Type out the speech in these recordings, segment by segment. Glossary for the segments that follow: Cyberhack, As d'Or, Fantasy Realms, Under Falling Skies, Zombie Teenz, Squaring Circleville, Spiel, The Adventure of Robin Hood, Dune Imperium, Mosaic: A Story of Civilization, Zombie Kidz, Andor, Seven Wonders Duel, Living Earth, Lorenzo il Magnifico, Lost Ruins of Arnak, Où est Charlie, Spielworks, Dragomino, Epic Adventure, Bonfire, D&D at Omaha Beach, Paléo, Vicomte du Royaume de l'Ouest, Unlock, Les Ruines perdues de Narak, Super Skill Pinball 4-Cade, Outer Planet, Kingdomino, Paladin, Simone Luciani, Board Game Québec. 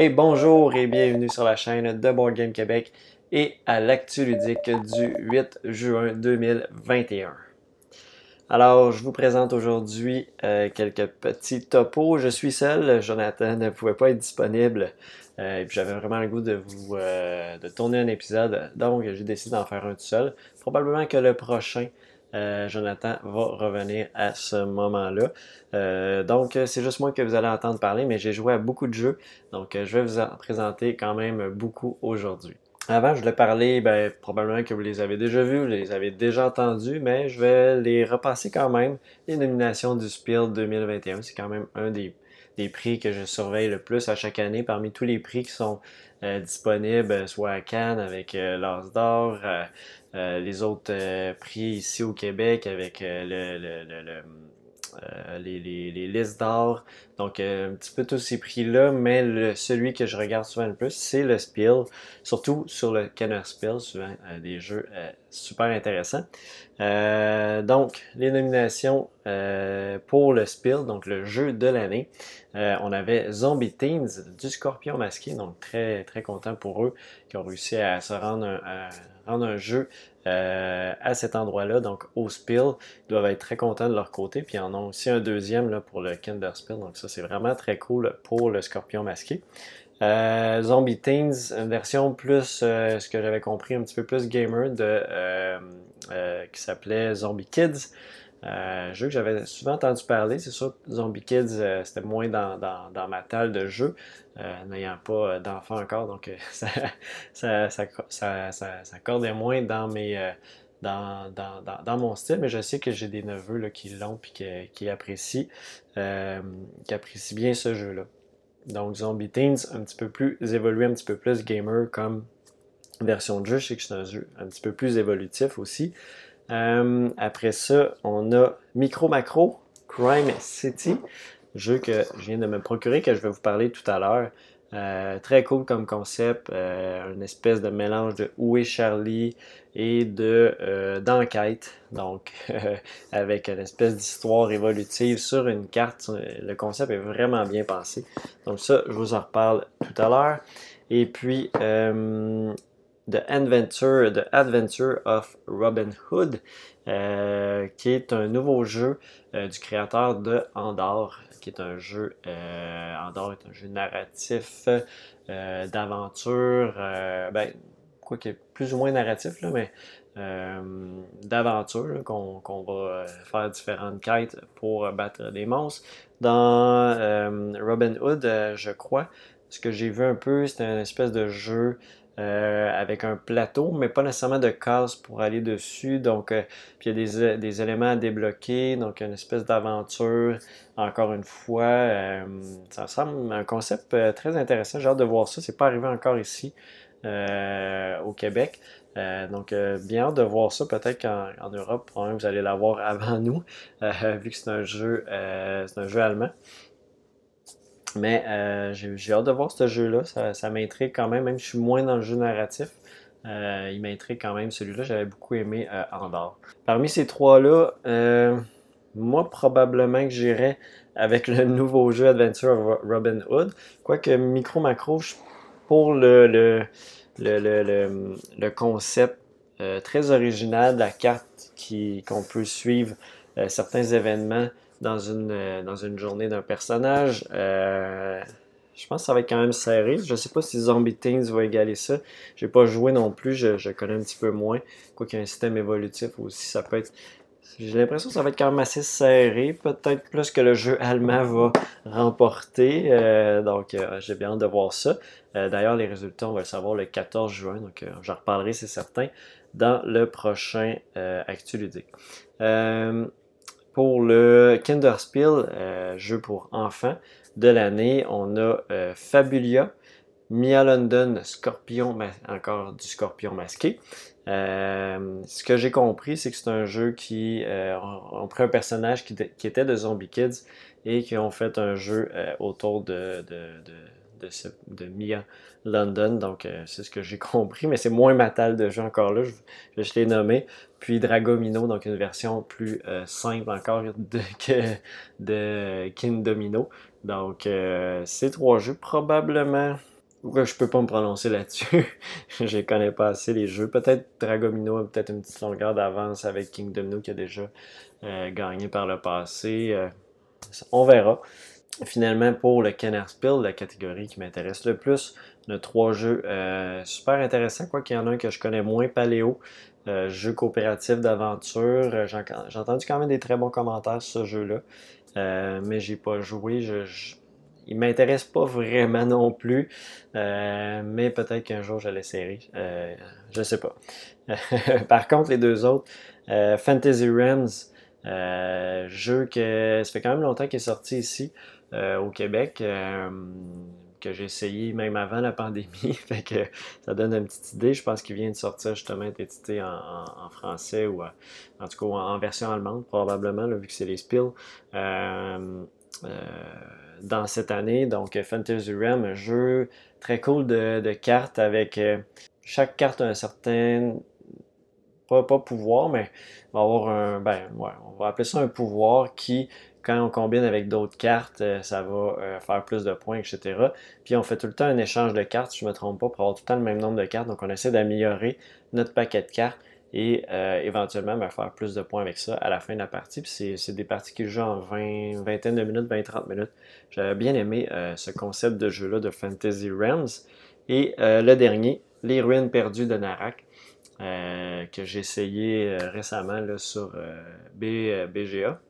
Et bonjour et bienvenue sur la chaîne de Board Game Québec et à l'actu ludique du 8 juin 2021. Alors, je vous présente aujourd'hui quelques petits topos. Je suis seul, Jonathan ne pouvait pas être disponible et puis j'avais vraiment le goût de vous tourner un épisode, donc j'ai décidé d'en faire un tout seul. Probablement que le prochain, Jonathan va revenir à ce moment-là. Donc, c'est juste moi que vous allez entendre parler, mais j'ai joué à beaucoup de jeux, donc je vais vous en présenter quand même beaucoup aujourd'hui. Avant, je voulais parler, probablement que vous les avez déjà vus, vous les avez déjà entendus, mais je vais les repasser quand même. Les nominations du Spiel 2021, c'est quand même un des prix que je surveille le plus à chaque année parmi tous les prix qui sont disponibles, soit à Cannes avec l'As d'Or, les autres prix ici au Québec avec les listes d'or. Donc, un petit peu tous ces prix-là, mais celui que je regarde souvent le plus, c'est le Spiel, surtout sur le Canner Spiel, souvent des jeux super intéressants. Donc, les nominations pour le Spiel, donc le jeu de l'année, on avait Zombie Teenz du Scorpion Masqué, donc très très content pour eux qui ont réussi à se rendre un jeu à cet endroit-là, donc au Spiel. Ils doivent être très contents de leur côté, puis ils en ont aussi un deuxième là, pour le Kinder Spiel, donc ça c'est vraiment très cool pour le Scorpion Masqué. Zombie Teenz, une version plus, ce que j'avais compris, un petit peu plus gamer qui s'appelait Zombie Kidz. Un jeu que j'avais souvent entendu parler, c'est sûr que Zombie Kidz, c'était moins dans ma talle de jeu, n'ayant pas d'enfant encore, donc ça cordait moins dans mes... Dans mon style, mais je sais que j'ai des neveux là, qui l'ont et qui apprécient bien ce jeu-là. Donc Zombie Teenz, un petit peu plus évolué, un petit peu plus gamer comme version de jeu. Je sais que c'est un jeu un petit peu plus évolutif aussi. Après ça, on a Micro Macro Crime City, jeu que je viens de me procurer, que je vais vous parler tout à l'heure. Très cool comme concept, une espèce de mélange de Où est Charlie et d'enquête, donc avec une espèce d'histoire évolutive sur une carte. Le concept est vraiment bien pensé, donc ça je vous en reparle tout à l'heure. Et puis The Adventure of Robin Hood, qui est un nouveau jeu du créateur de Andor, qui est un jeu narratif d'aventure, quoi qu'il est plus ou moins narratif là, mais d'aventure là, qu'on va faire différentes quêtes pour battre des monstres. Dans Robin Hood, je crois, ce que j'ai vu un peu, c'était une espèce de jeu avec un plateau, mais pas nécessairement de cases pour aller dessus. Donc, puis il y a des éléments à débloquer, donc une espèce d'aventure, encore une fois. Ça semble un concept très intéressant. J'ai hâte de voir ça. C'est pas arrivé encore ici au Québec. Donc, bien hâte de voir ça. Peut-être qu'en Europe, vous allez l'avoir avant nous, vu que c'est un jeu allemand. Mais j'ai hâte de voir ce jeu-là, ça m'intrigue quand même si je suis moins dans le jeu narratif, il m'intrigue quand même celui-là, j'avais beaucoup aimé Andor. Parmi ces trois-là, moi probablement que j'irais avec le nouveau jeu Adventure of Robin Hood, quoique Micro Macro, pour le concept très original de la carte qu'on peut suivre certains événements dans une journée d'un personnage. Je pense que ça va être quand même serré. Je ne sais pas si Zombie Teenz va égaler ça. Je n'ai pas joué non plus, je connais un petit peu moins. Quoi qu'il y ait un système évolutif aussi, ça peut être... J'ai l'impression que ça va être quand même assez serré. Peut-être plus que le jeu allemand va remporter. Donc, j'ai bien hâte de voir ça. D'ailleurs, les résultats, on va le savoir le 14 juin. Donc, j'en reparlerai, c'est certain, dans le prochain Actu Ludique. Pour le Kinderspiel, jeu pour enfants de l'année, on a Fabulia, Mia London, encore du Scorpion Masqué. Ce que j'ai compris, c'est que c'est un jeu qui on pris un personnage qui était de Zombie Kidz et qui ont fait un jeu autour de de Mia London. Donc, c'est ce que j'ai compris, mais c'est moins ma talle de jeu encore là, je l'ai nommé. Puis Dragomino, donc une version plus simple encore de Kingdomino. Donc, ces trois jeux, probablement... Je peux pas me prononcer là-dessus. Je connais pas assez les jeux. Peut-être Dragomino a peut-être une petite longueur d'avance avec Kingdomino qui a déjà gagné par le passé. On verra. Finalement, pour le Canard Spiel, la catégorie qui m'intéresse le plus, on a trois jeux super intéressants, quoi qu'il y en a un que je connais moins, Paléo, jeu coopératif d'aventure. J'ai entendu quand même des très bons commentaires sur ce jeu-là, mais j'ai pas joué. Il ne m'intéresse pas vraiment non plus, mais peut-être qu'un jour je l'essaierai, je ne sais pas. Par contre, les deux autres, Fantasy Realms, jeu que ça fait quand même longtemps qu'il est sorti ici au Québec, que j'ai essayé même avant la pandémie, fait que ça donne une petite idée. Je pense qu'il vient de sortir justement, édité en français ou en tout cas en version allemande probablement, là, vu que c'est les Spiel. Dans cette année, donc Fantasy Realm, un jeu très cool de cartes avec chaque carte a un certain pas pouvoir, mais on va avoir on va appeler ça un pouvoir qui, quand on combine avec d'autres cartes, ça va faire plus de points, etc. Puis on fait tout le temps un échange de cartes, si je ne me trompe pas, pour avoir tout le temps le même nombre de cartes, donc on essaie d'améliorer notre paquet de cartes et éventuellement faire plus de points avec ça à la fin de la partie. Puis c'est des parties qui jouent en 20 de minutes, 20-30 minutes. J'avais bien aimé ce concept de jeu-là de Fantasy Realms. Et le dernier, Les Ruines perdues de Narak, que j'ai essayé récemment là, sur BGA,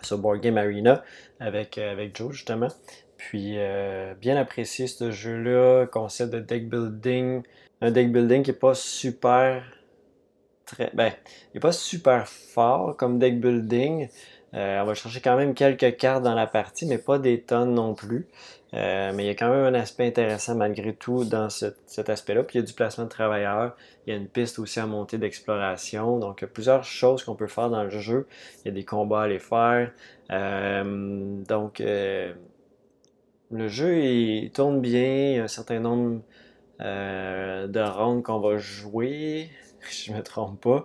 sur Board Game Arena, avec Joe justement. Puis bien apprécié ce jeu-là, concept de deck building. Un deck building qui n'est pas il n'est pas super fort comme deck building. On va chercher quand même quelques cartes dans la partie, mais pas des tonnes non plus. Mais il y a quand même un aspect intéressant malgré tout dans cet aspect-là. Puis il y a du placement de travailleurs, il y a une piste aussi à monter d'exploration. Donc il y a plusieurs choses qu'on peut faire dans le jeu. Il y a des combats à aller faire. Le jeu il tourne bien, il y a un certain nombre... de rondes qu'on va jouer, je me trompe pas,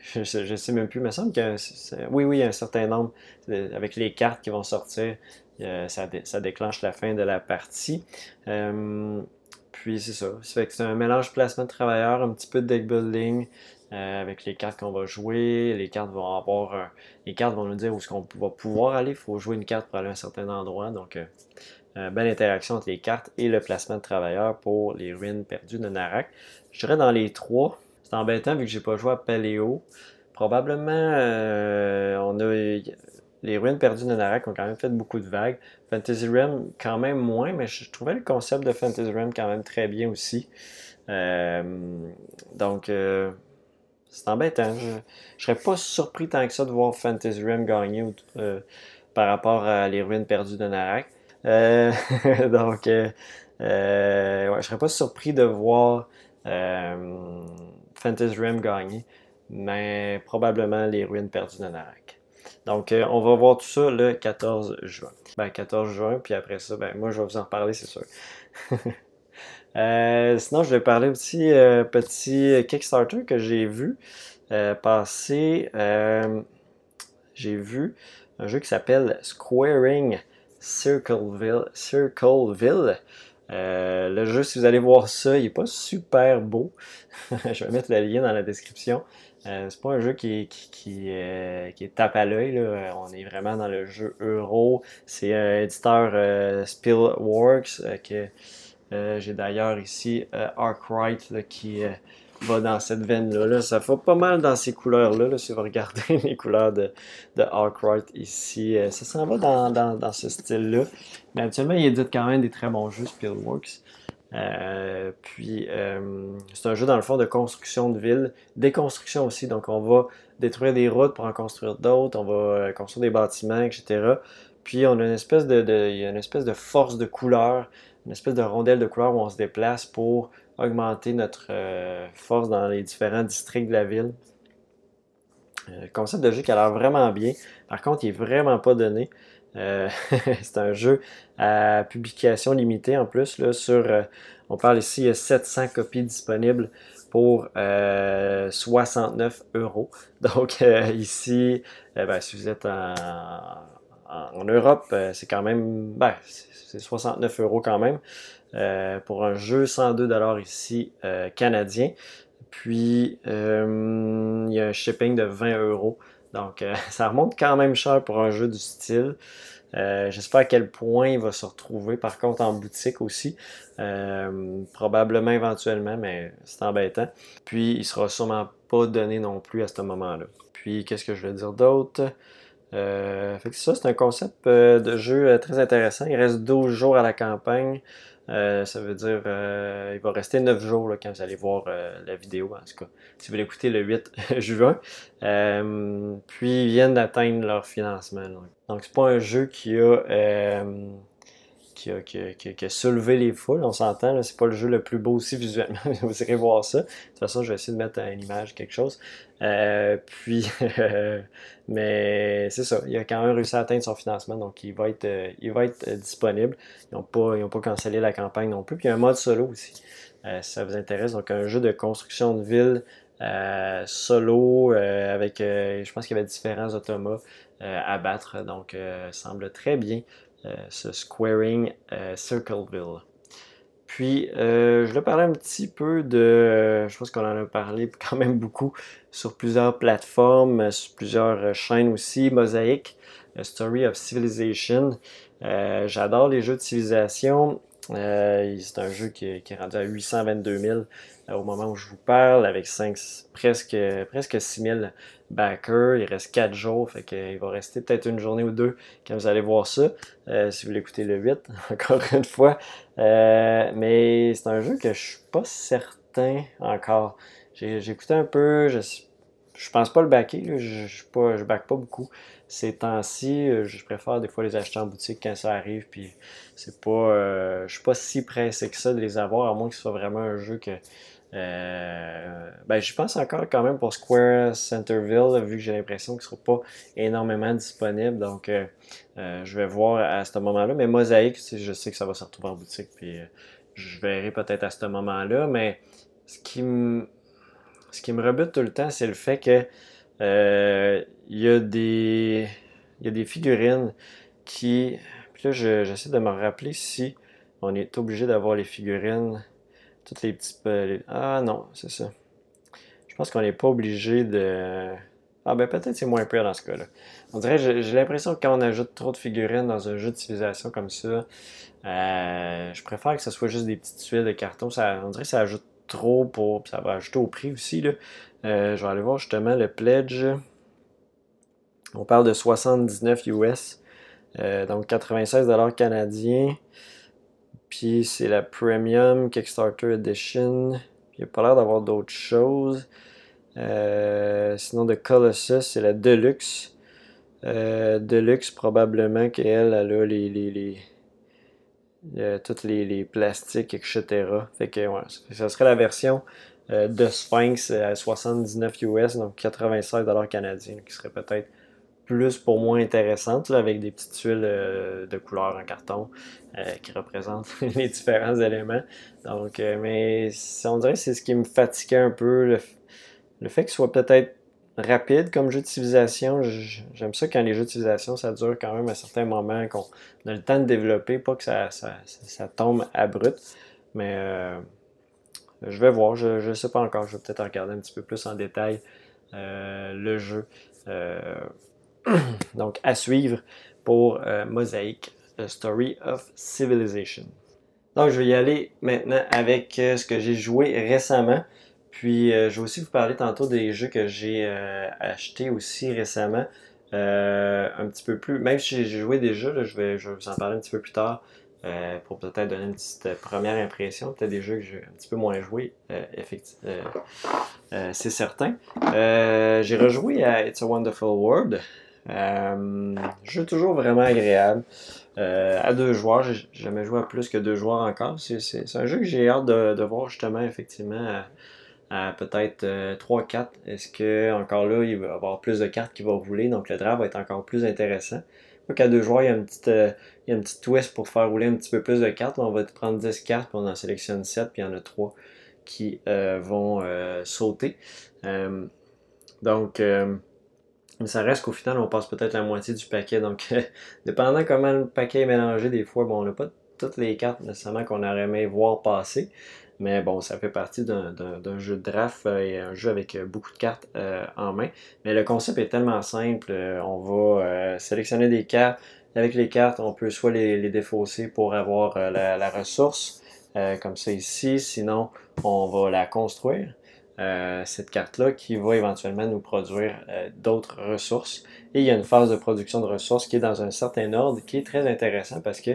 je sais même plus, il me semble qu'il y a un certain nombre, avec les cartes qui vont sortir, ça déclenche la fin de la partie. Puis c'est ça, ça fait que c'est un mélange placement de travailleurs, un petit peu de deck building, avec les cartes qu'on va jouer, les cartes vont nous dire où est-ce qu'on va pouvoir aller, il faut jouer une carte pour aller à un certain endroit, donc... belle interaction entre les cartes et le placement de travailleurs pour les ruines perdues de Narak. Je dirais dans les trois, c'est embêtant vu que j'ai pas joué à Paléo. Probablement, les ruines perdues de Narak ont quand même fait beaucoup de vagues. Fantasy Realm, quand même moins, mais je trouvais le concept de Fantasy Realm quand même très bien aussi. C'est embêtant. Je serais pas surpris tant que ça de voir Fantasy Realm gagner par rapport à les ruines perdues de Narak. Je serais pas surpris de voir Fantasy Realm gagner, mais probablement les ruines perdues de Narak. Donc, on va voir tout ça le 14 juin. Puis après ça, moi, je vais vous en reparler, c'est sûr. Sinon, je vais parler aussi petit Kickstarter que j'ai vu passer. J'ai vu un jeu qui s'appelle Squaring Circleville. Le jeu, si vous allez voir ça, il n'est pas super beau. Je vais mettre le lien dans la description. C'est pas un jeu qui tape à l'œil. On est vraiment dans le jeu euro. C'est un éditeur Spielworks que j'ai d'ailleurs ici Arkwright là, qui va dans cette veine-là. Là. Ça fait pas mal dans ces couleurs-là. Là, si vous regardez les couleurs de Arkwright ici, ça s'en va dans ce style-là. Mais habituellement, il édite quand même des très bons jeux, Spielworks. C'est un jeu, dans le fond, de construction de ville. Déconstruction aussi. Donc, on va détruire des routes pour en construire d'autres. On va construire des bâtiments, etc. Puis, on a il y a une espèce de force de couleurs, une espèce de rondelle de couleurs où on se déplace pour augmenter notre force dans les différents districts de la ville. Concept de jeu qui a l'air vraiment bien. Par contre, il n'est vraiment pas donné. C'est un jeu à publication limitée en plus. Là, sur, on parle ici, il y a 700 copies disponibles pour 69 €. Donc ici, ben, si vous êtes en Europe, c'est quand même, ben, c'est 69 € quand même pour un jeu, 102 $ ici canadien. Puis il y a un shipping de 20 €. Donc ça remonte quand même cher pour un jeu du style. J'espère à quel point il va se retrouver par contre en boutique aussi, probablement éventuellement, mais c'est embêtant. Puis il sera sûrement pas donné non plus à ce moment-là. Puis qu'est-ce que je veux dire d'autre? Fait que ça, c'est un concept de jeu très intéressant. Il reste 12 jours à la campagne. Ça veut dire il va rester 9 jours là, quand vous allez voir la vidéo, en tout cas, si vous l'écoutez le 8 juin. Puis ils viennent d'atteindre leur financement. Là. Donc c'est pas un jeu qui a soulevé les foules, on s'entend, c'est pas le jeu le plus beau aussi visuellement, vous irez voir ça. De toute façon, je vais essayer de mettre une image, quelque chose. Puis, mais c'est ça, il a quand même réussi à atteindre son financement, donc il va être disponible. Ils n'ont pas cancellé la campagne non plus. Puis il y a un mode solo aussi, si ça vous intéresse. Donc un jeu de construction de ville solo, avec, je pense qu'il y avait différents automas à battre, donc semble très bien. Ce Squaring Circleville. Puis, je voulais parler un petit peu de... je pense qu'on en a parlé quand même beaucoup sur plusieurs plateformes, sur plusieurs chaînes aussi. Mosaic, A Story of Civilization. J'adore les jeux de civilisation. C'est un jeu qui est rendu à 822 000 au moment où je vous parle, avec presque 6 000 backers. Il reste 4 jours, fait qu'il va rester peut-être une journée ou deux quand vous allez voir ça, si vous l'écoutez le 8, encore une fois. Mais c'est un jeu que je suis pas certain encore. J'ai écouté un peu, je pense pas le backer, là. Je back pas beaucoup ces temps-ci. Je préfère des fois les acheter en boutique quand ça arrive, puis c'est pas, je suis pas si pressé que ça de les avoir, à moins que ce soit vraiment un jeu que... ben, j'y pense encore quand même pour Square Centerville, vu que j'ai l'impression qu'il ne sera pas énormément disponible. Donc, je vais voir à ce moment-là. Mais Mosaic, je sais que ça va se retrouver en boutique, puis je verrai peut-être à ce moment-là. Mais ce qui me rebute tout le temps, c'est le fait que il y a des figurines qui... Puis là, j'essaie de me rappeler si on est obligé d'avoir les figurines... Toutes les petits... Ah non, c'est ça. Je pense qu'on n'est pas obligé de... Ah ben peut-être c'est moins pire dans ce cas-là. On dirait, j'ai l'impression que quand on ajoute trop de figurines dans un jeu de civilisation comme ça, je préfère que ce soit juste des petites tuiles de carton. Ça, on dirait que ça ajoute trop pour... Puis ça va ajouter au prix aussi, là. Je vais aller voir justement le pledge. On parle de 79 US. Donc 96 $ canadiens. Puis c'est la Premium Kickstarter Edition. Il n'y a pas l'air d'avoir d'autres choses. Sinon, de Colossus, c'est la Deluxe. Deluxe, probablement qu'elle a toutes les plastiques, etc. Fait que, ouais, ça serait la version de Sphinx à 79 US, donc 96 $ canadiens, qui serait peut-être plus pour moi intéressante, là, avec des petites tuiles de couleur en carton qui représentent les différents éléments. Donc, mais on dirait que c'est ce qui me fatiguait un peu, le fait que ce soit peut-être rapide comme jeu de civilisation. J'aime ça quand les jeux de civilisation, ça dure quand même à certains moments, qu'on a le temps de développer, pas que ça tombe à brut. Mais je vais voir, je sais pas encore, je vais peut-être regarder un petit peu plus en détail le jeu. Donc, à suivre pour Mosaic, A Story of Civilization. Donc, je vais y aller maintenant avec ce que j'ai joué récemment. Puis, je vais aussi vous parler tantôt des jeux que j'ai achetés aussi récemment. Un petit peu plus, même si j'ai joué déjà, là, je vais vous en parler un petit peu plus tard pour peut-être donner une petite première impression. Peut-être des jeux que j'ai un petit peu moins joué, effectivement. C'est certain. J'ai rejoué à It's a Wonderful World. Jeu toujours vraiment agréable à deux joueurs. J'ai jamais joué à plus que deux joueurs encore. C'est un jeu que j'ai hâte de voir justement, effectivement, à peut-être 3-4. Est-ce que encore là, il va y avoir plus de cartes qui vont rouler, donc le draft va être encore plus intéressant. Qu'à deux joueurs, il y a une petite, twist pour faire rouler un petit peu plus de cartes. Là, on va prendre 10 cartes, puis on en sélectionne 7, puis il y en a 3 qui vont sauter. Mais ça reste qu'au final, on passe peut-être la moitié du paquet. Donc, dépendant comment le paquet est mélangé, des fois, bon, on n'a pas toutes les cartes nécessairement qu'on aurait aimé voir passer. Mais bon, ça fait partie d'un jeu de draft et un jeu avec beaucoup de cartes en main. Mais le concept est tellement simple. On va sélectionner des cartes. Avec les cartes, on peut soit les défausser pour avoir la ressource, comme ça ici. Sinon, on va la construire. Cette carte-là qui va éventuellement nous produire d'autres ressources. Et il y a une phase de production de ressources qui est dans un certain ordre, qui est très intéressant parce que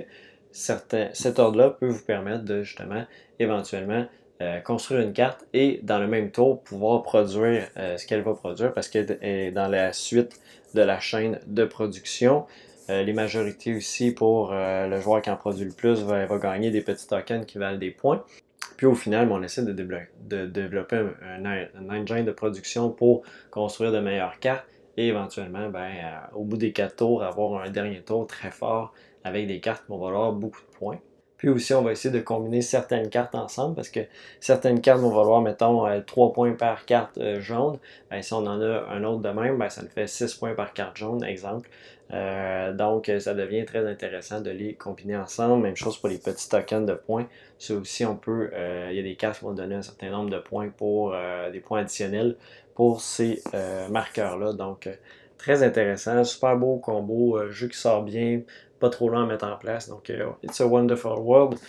cet ordre-là peut vous permettre de justement éventuellement construire une carte et dans le même tour pouvoir produire ce qu'elle va produire parce qu'elle est dans la suite de la chaîne de production. Les majorités aussi pour le joueur qui en produit le plus va gagner des petits tokens qui valent des points. Puis au final, on essaie de développer un engine de production pour construire de meilleures cartes et éventuellement, au bout des 4 tours, avoir un dernier tour très fort avec des cartes qui vont valoir beaucoup de points. Puis aussi, on va essayer de combiner certaines cartes ensemble parce que certaines cartes vont valoir, mettons, 3 points par carte jaune. Si on en a un autre de même, ça nous fait 6 points par carte jaune, exemple. Donc, ça devient très intéressant de les combiner ensemble. Même chose pour les petits tokens de points. Ça aussi, on peut. Il y a des cartes qui vont donner un certain nombre de points pour des points additionnels pour ces marqueurs-là. Donc, très intéressant. Super beau combo. Jeu qui sort bien. Pas trop long à mettre en place. Donc, It's a Wonderful World.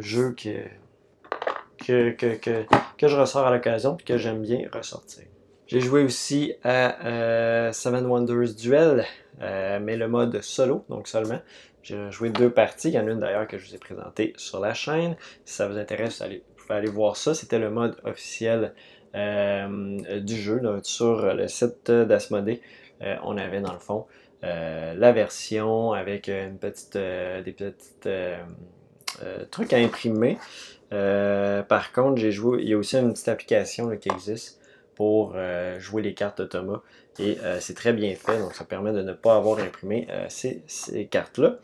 Jeu que je ressors à l'occasion et que j'aime bien ressortir. J'ai joué aussi à Seven Wonders Duel, mais le mode solo, donc seulement. J'ai joué 2 parties, il y en a une d'ailleurs que je vous ai présentée sur la chaîne. Si ça vous intéresse, vous pouvez aller voir ça. C'était le mode officiel du jeu. Donc, sur le site d'Asmodée, on avait dans le fond la version avec une petite, des petits trucs à imprimer. Par contre, j'ai joué. Il y a aussi une petite application là, qui existe pour jouer les cartes de Thomas. Et c'est très bien fait, donc ça permet de ne pas avoir imprimé ces cartes-là.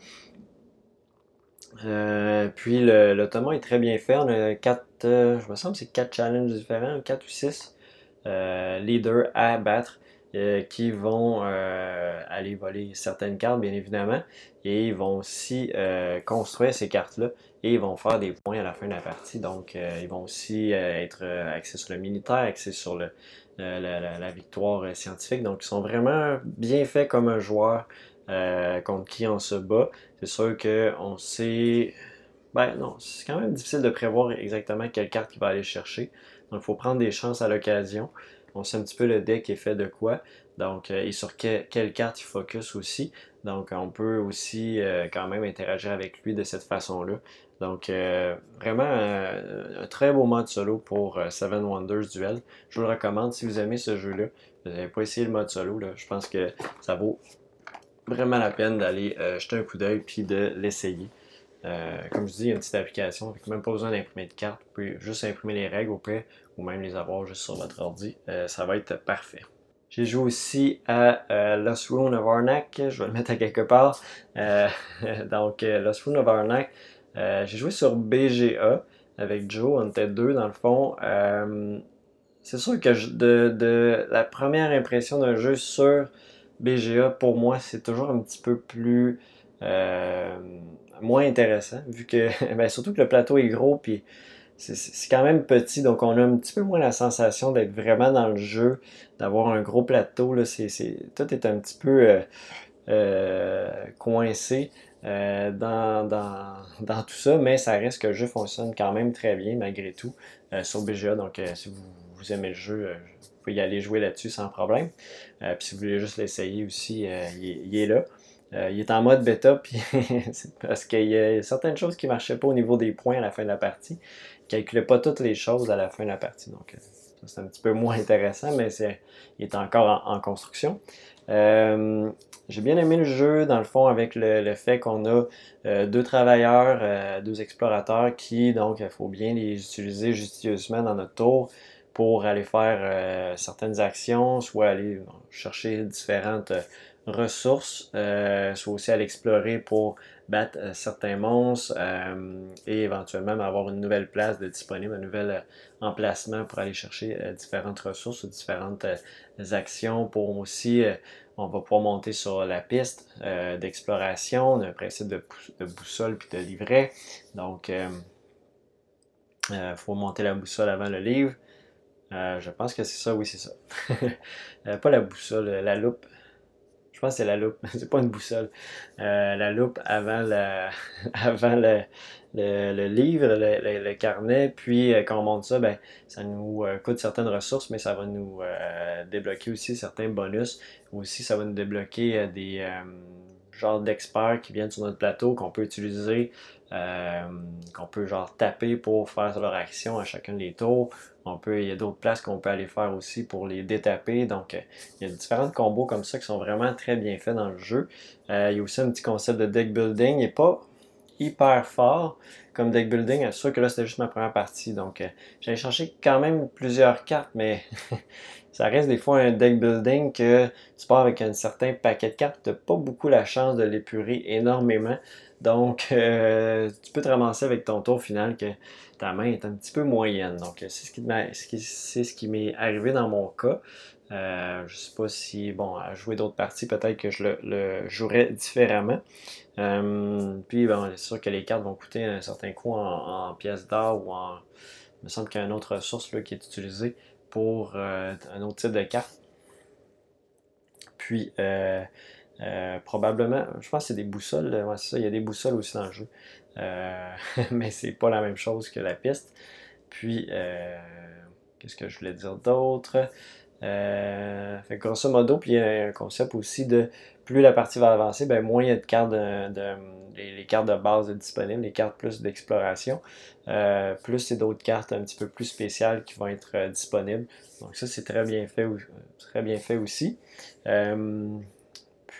Puis le Thomas est très bien fait. On a 4, je me semble que c'est 4 challenges différents, 4 ou 6 leaders à battre qui vont aller voler certaines cartes, bien évidemment. Et ils vont aussi construire ces cartes-là. Et ils vont faire des points à la fin de la partie. Donc, ils vont aussi être axés sur le militaire, axés sur la victoire scientifique. Donc, ils sont vraiment bien faits comme un joueur contre qui on se bat. C'est sûr qu'on sait... non, c'est quand même difficile de prévoir exactement quelle carte il va aller chercher. Donc, il faut prendre des chances à l'occasion. On sait un petit peu le deck est fait de quoi. Donc, et sur quelle carte il focus aussi. Donc, on peut aussi quand même interagir avec lui de cette façon-là. Donc, vraiment un très beau mode solo pour Seven Wonders Duel. Je vous le recommande si vous aimez ce jeu-là. Vous n'avez pas essayé le mode solo, là. Je pense que ça vaut vraiment la peine d'aller jeter un coup d'œil puis de l'essayer. Comme je dis, il y a une petite application, donc même pas besoin d'imprimer de carte. Vous pouvez juste imprimer les règles au pire ou même les avoir juste sur votre ordi. Ça va être parfait. J'ai joué aussi à Lost Ruins of Arnak, je vais le mettre à quelque part. Donc, Lost Ruins of Arnak, j'ai joué sur BGA avec Joe, on était 2 dans le fond. C'est sûr que la première impression d'un jeu sur BGA, pour moi, c'est toujours un petit peu plus... moins intéressant, vu que... surtout que le plateau est gros, puis... C'est quand même petit, donc on a un petit peu moins la sensation d'être vraiment dans le jeu, d'avoir un gros plateau. Là, tout est un petit peu coincé dans tout ça, mais ça reste que le jeu fonctionne quand même très bien malgré tout sur BGA. Donc si vous aimez le jeu, vous pouvez y aller jouer là-dessus sans problème. Puis si vous voulez juste l'essayer aussi, il est là. Il est en mode bêta, puis parce qu'il y a certaines choses qui ne marchaient pas au niveau des points à la fin de la partie. Il ne calculait pas toutes les choses à la fin de la partie. Donc, c'est un petit peu moins intéressant, mais il est encore en construction. J'ai bien aimé le jeu, dans le fond, avec le fait qu'on a 2 travailleurs, 2 explorateurs qui, donc, il faut bien les utiliser judicieusement dans notre tour pour aller faire certaines actions, soit aller chercher différentes ressources, soit aussi à l'explorer pour battre certains monstres et éventuellement avoir une nouvelle place de disponible, un nouvel emplacement pour aller chercher différentes ressources ou différentes actions. Pour aussi, on va pouvoir monter sur la piste d'exploration. On a un principe de boussole puis de livret. Donc, faut monter la boussole avant le livre. Je pense que c'est ça, oui, c'est ça. Pas la boussole, la loupe. Je pense que c'est la loupe, c'est pas une boussole. La loupe avant, avant le livre, le carnet. Puis quand on monte ça, ben, ça nous coûte certaines ressources, mais ça va nous débloquer aussi certains bonus. Aussi, ça va nous débloquer des genres d'experts qui viennent sur notre plateau qu'on peut utiliser, qu'on peut genre taper pour faire leur action à chacun des tours. Il y a d'autres places qu'on peut aller faire aussi pour les détaper. Donc, il y a différents combos comme ça qui sont vraiment très bien faits dans le jeu. Il y a aussi un petit concept de deck building. Il n'est pas hyper fort comme deck building. C'est sûr que là, c'était juste ma première partie. Donc, j'allais chercher quand même plusieurs cartes, mais ça reste des fois un deck building que tu pars avec un certain paquet de cartes. Tu n'as pas beaucoup la chance de l'épurer énormément. Donc, tu peux te ramasser avec ton tour final que ta main est un petit peu moyenne. Donc, c'est ce qui m'est arrivé dans mon cas. Je ne sais pas si, bon, à jouer d'autres parties, peut-être que je le jouerais différemment. Puis, bon, c'est sûr que les cartes vont coûter un certain coût en pièces d'or ou en... Il me semble qu'il y a une autre ressource là, qui est utilisée pour un autre type de carte. Puis... probablement, je pense que c'est des boussoles, ouais, c'est ça, il y a des boussoles aussi dans le jeu, mais c'est pas la même chose que la piste. Puis, qu'est-ce que je voulais dire d'autre? Fait grosso modo, puis il y a un concept aussi de plus la partie va avancer, ben moins il y a de cartes les cartes de base disponibles, les cartes plus d'exploration, plus c'est d'autres cartes un petit peu plus spéciales qui vont être disponibles. Donc ça, c'est très bien fait aussi.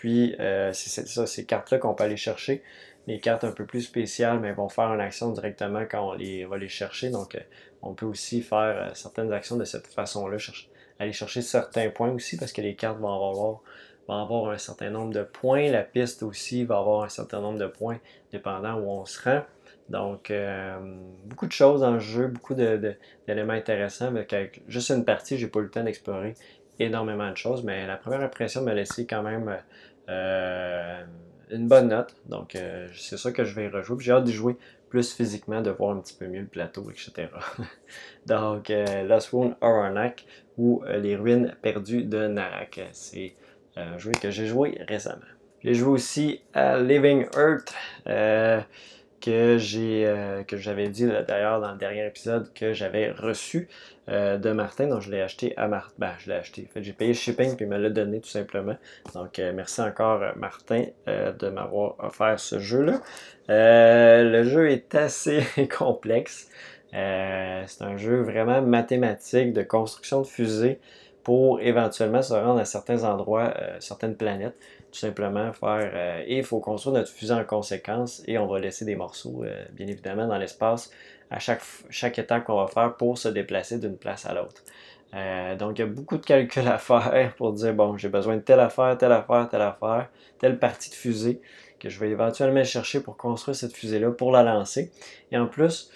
Puis, c'est ça, ces cartes-là qu'on peut aller chercher. Les cartes un peu plus spéciales, mais vont faire une action directement quand on va les chercher. Donc, on peut aussi faire certaines actions de cette façon-là, aller chercher certains points aussi, parce que les cartes vont avoir un certain nombre de points. La piste aussi va avoir un certain nombre de points, dépendant où on se rend. Donc, beaucoup de choses dans le jeu, beaucoup d'éléments intéressants. Avec juste une partie, j'ai pas eu le temps d'explorer énormément de choses, mais la première impression m'a laissé quand même une bonne note. Donc, c'est sûr que je vais y rejouer. J'ai hâte de jouer plus physiquement, de voir un petit peu mieux le plateau, etc. Donc, Lost Ruins of Arnak ou Les Ruines perdues de Narak. C'est un jeu que j'ai joué récemment. J'ai joué aussi à Living Earth, que j'avais dit d'ailleurs dans le dernier épisode que j'avais reçu de Martin, donc je l'ai acheté à Martin. Ben, je l'ai acheté. En fait, j'ai payé le shipping puis il me l'a donné tout simplement. Donc merci encore Martin de m'avoir offert ce jeu-là. Le jeu est assez complexe. C'est un jeu vraiment mathématique de construction de fusées pour éventuellement se rendre à certains endroits, certaines planètes. Tout simplement faire... et il faut construire notre fusée en conséquence et on va laisser des morceaux, bien évidemment, dans l'espace à chaque étape qu'on va faire pour se déplacer d'une place à l'autre. Donc, il y a beaucoup de calculs à faire pour dire, bon, j'ai besoin de telle affaire, telle affaire, telle affaire, telle partie de fusée que je vais éventuellement chercher pour construire cette fusée-là, pour la lancer. Et en plus,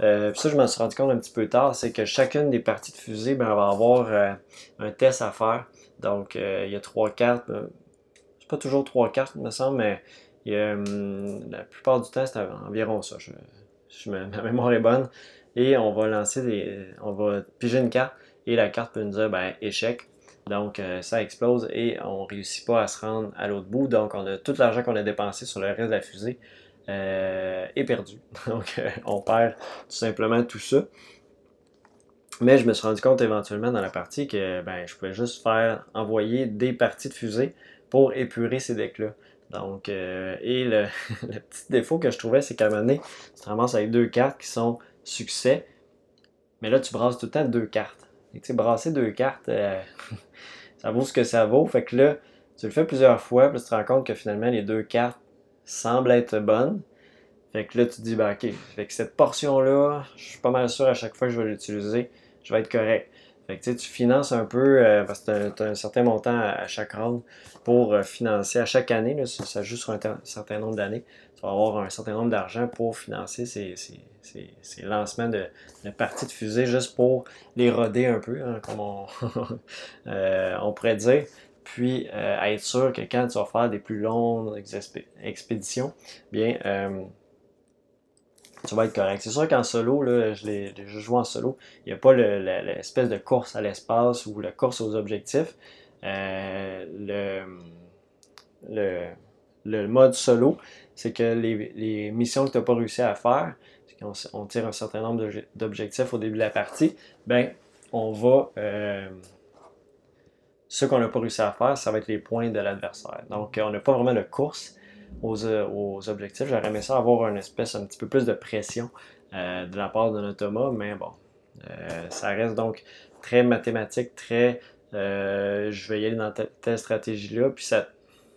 ça je m'en suis rendu compte un petit peu tard, c'est que chacune des parties de fusée, ben, on va avoir un test à faire. Donc, il y a 3 cartes... pas toujours 3 cartes, il me semble, mais il y a, la plupart du temps, c'est environ ça. Ma mémoire est bonne. Et on va lancer on va piger une carte et la carte peut nous dire ben, échec. Donc, ça explose et on ne réussit pas à se rendre à l'autre bout. Donc, on a tout l'argent qu'on a dépensé sur le reste de la fusée est perdu. Donc, on perd tout simplement tout ça. Mais je me suis rendu compte éventuellement dans la partie que ben, je pouvais juste envoyer des parties de fusée pour épurer ces decks-là. Donc, et le petit défaut que je trouvais, c'est qu'à un moment donné, tu te ramasses avec 2 cartes qui sont succès, mais là, tu brasses tout le temps 2 cartes. Et tu sais, brasser 2 cartes, ça vaut ce que ça vaut. Fait que là, tu le fais plusieurs fois, puis tu te rends compte que finalement, les 2 cartes semblent être bonnes. Fait que là, tu te dis, ben ok, fait que cette portion-là, je suis pas mal sûr à chaque fois que je vais l'utiliser, je vais être correct. Fait que tu finances un peu, parce que tu as un certain montant à chaque round pour financer à chaque année, là, ça joue sur un certain nombre d'années, tu vas avoir un certain nombre d'argent pour financer ces lancements de parties de fusées juste pour les roder un peu, hein, comme on pourrait dire. Puis, être sûr que quand tu vas faire des plus longues expéditions, bien, tu vas être correct. C'est sûr qu'en solo, là, je l'ai déjà joué en solo, il n'y a pas l'espèce de course à l'espace ou la course aux objectifs. Le mode solo, c'est que les missions que tu n'as pas réussi à faire, on tire un certain nombre d'objectifs au début de la partie, bien, on va... ce qu'on n'a pas réussi à faire, ça va être les points de l'adversaire. Donc, on n'a pas vraiment de course aux objectifs. J'aurais aimé ça avoir une espèce un petit peu plus de pression de la part de notre Thomas, mais bon, ça reste donc très mathématique, très je vais y aller dans telle stratégie-là, puis ça